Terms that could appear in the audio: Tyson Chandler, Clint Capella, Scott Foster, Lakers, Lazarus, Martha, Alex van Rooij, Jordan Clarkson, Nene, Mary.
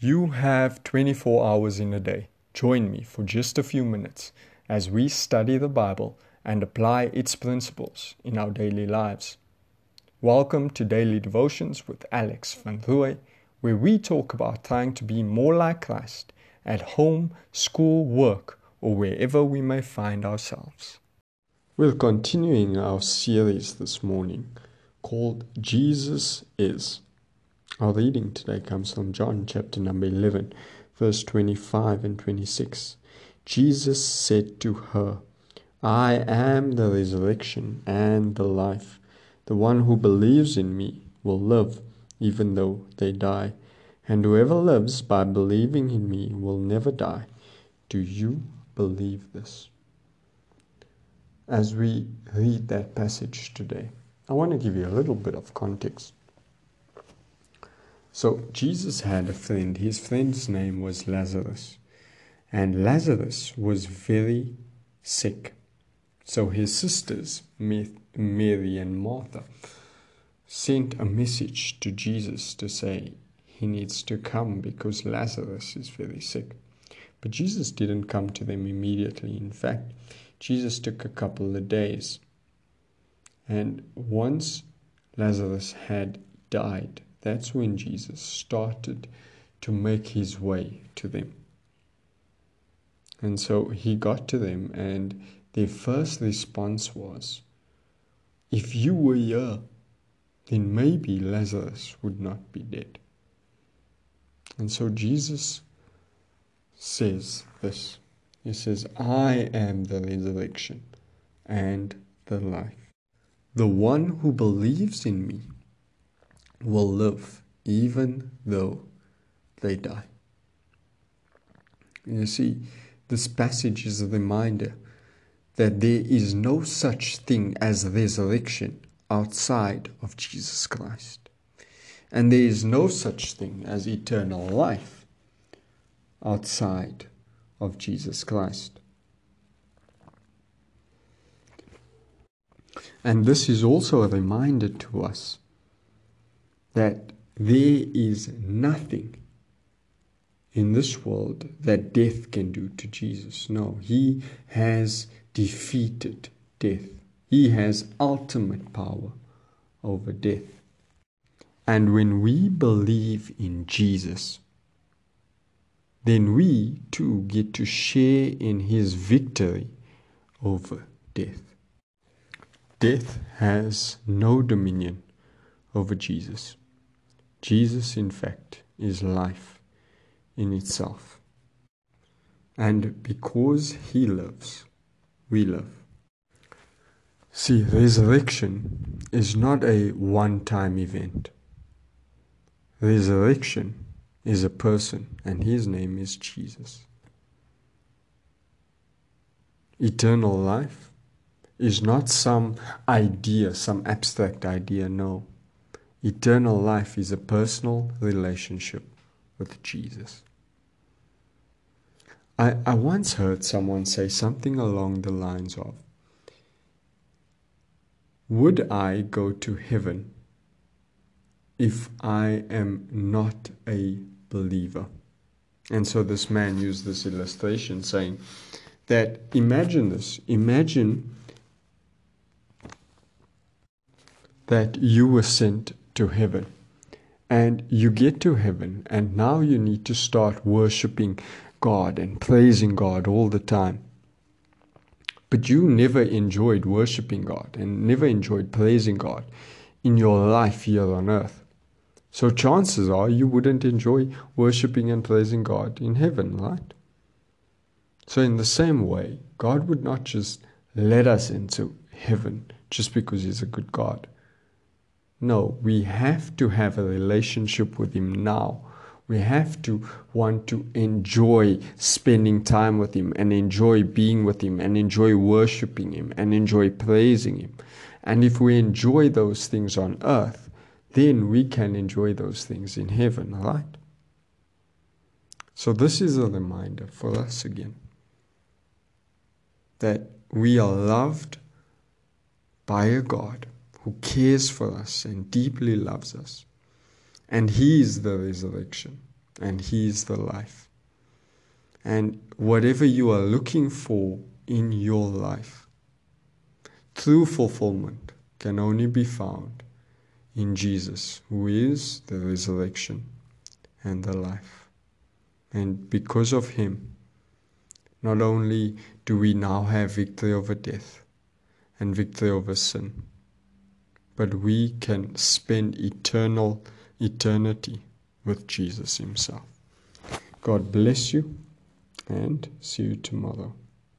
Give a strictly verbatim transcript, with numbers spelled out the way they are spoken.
You have twenty-four hours in a day. Join me for just a few minutes as we study the Bible and apply its principles in our daily lives. Welcome to Daily Devotions with Alex van Rooij, where we talk about trying to be more like Christ at home, school, work, or wherever we may find ourselves. We're continuing our series this morning called Jesus Is. Our reading today comes from John chapter number eleven, verse twenty-five and twenty-six. Jesus said to her, I am the resurrection and the life. The one who believes in me will live, even though they die. And whoever lives by believing in me will never die. Do you believe this? As we read that passage today, I want to give you a little bit of context. So Jesus had a friend. His friend's name was Lazarus. And Lazarus was very sick. So his sisters, Mary and Martha, sent a message to Jesus to say he needs to come because Lazarus is very sick. But Jesus didn't come to them immediately. In fact, Jesus took a couple of days. And once Lazarus had died, that's when Jesus started to make his way to them. And so he got to them, and their first response was, if you were here, then maybe Lazarus would not be dead. And so Jesus says this. He says, I am the resurrection and the life. The one who believes in me will live even though they die. You see, this passage is a reminder that there is no such thing as resurrection outside of Jesus Christ. And there is no such thing as eternal life outside of Jesus Christ. And this is also a reminder to us that there is nothing in this world that death can do to Jesus. No, he has defeated death. He has ultimate power over death. And when we believe in Jesus, then we too get to share in his victory over death. Death has no dominion over Jesus. Jesus, in fact, is life in itself. And because he lives, we live. See, resurrection is not a one-time event. Resurrection is a person, and his name is Jesus. Eternal life is not some idea, some abstract idea, no. Eternal life is a personal relationship with Jesus. I, I once heard someone say something along the lines of, would I go to heaven if I am not a believer? And so this man used this illustration saying that imagine this, imagine that you were sent to heaven, and you get to heaven, and now you need to start worshiping God and praising God all the time. But you never enjoyed worshiping God and never enjoyed praising God in your life here on earth. So chances are you wouldn't enjoy worshiping and praising God in heaven, right? So in the same way, God would not just let us into heaven just because he's a good God. No, we have to have a relationship with him now. We have to want to enjoy spending time with him and enjoy being with him and enjoy worshiping him and enjoy praising him. And if we enjoy those things on earth, then we can enjoy those things in heaven, right? So this is a reminder for us again that we are loved by a God who cares for us and deeply loves us. And he is the resurrection and He is the life. And whatever you are looking for in your life, true fulfillment can only be found in Jesus, who is the resurrection and the life. And because of Him, not only do we now have victory over death and victory over sin, but we can spend eternal eternity with Jesus Himself. God bless you, and see you tomorrow.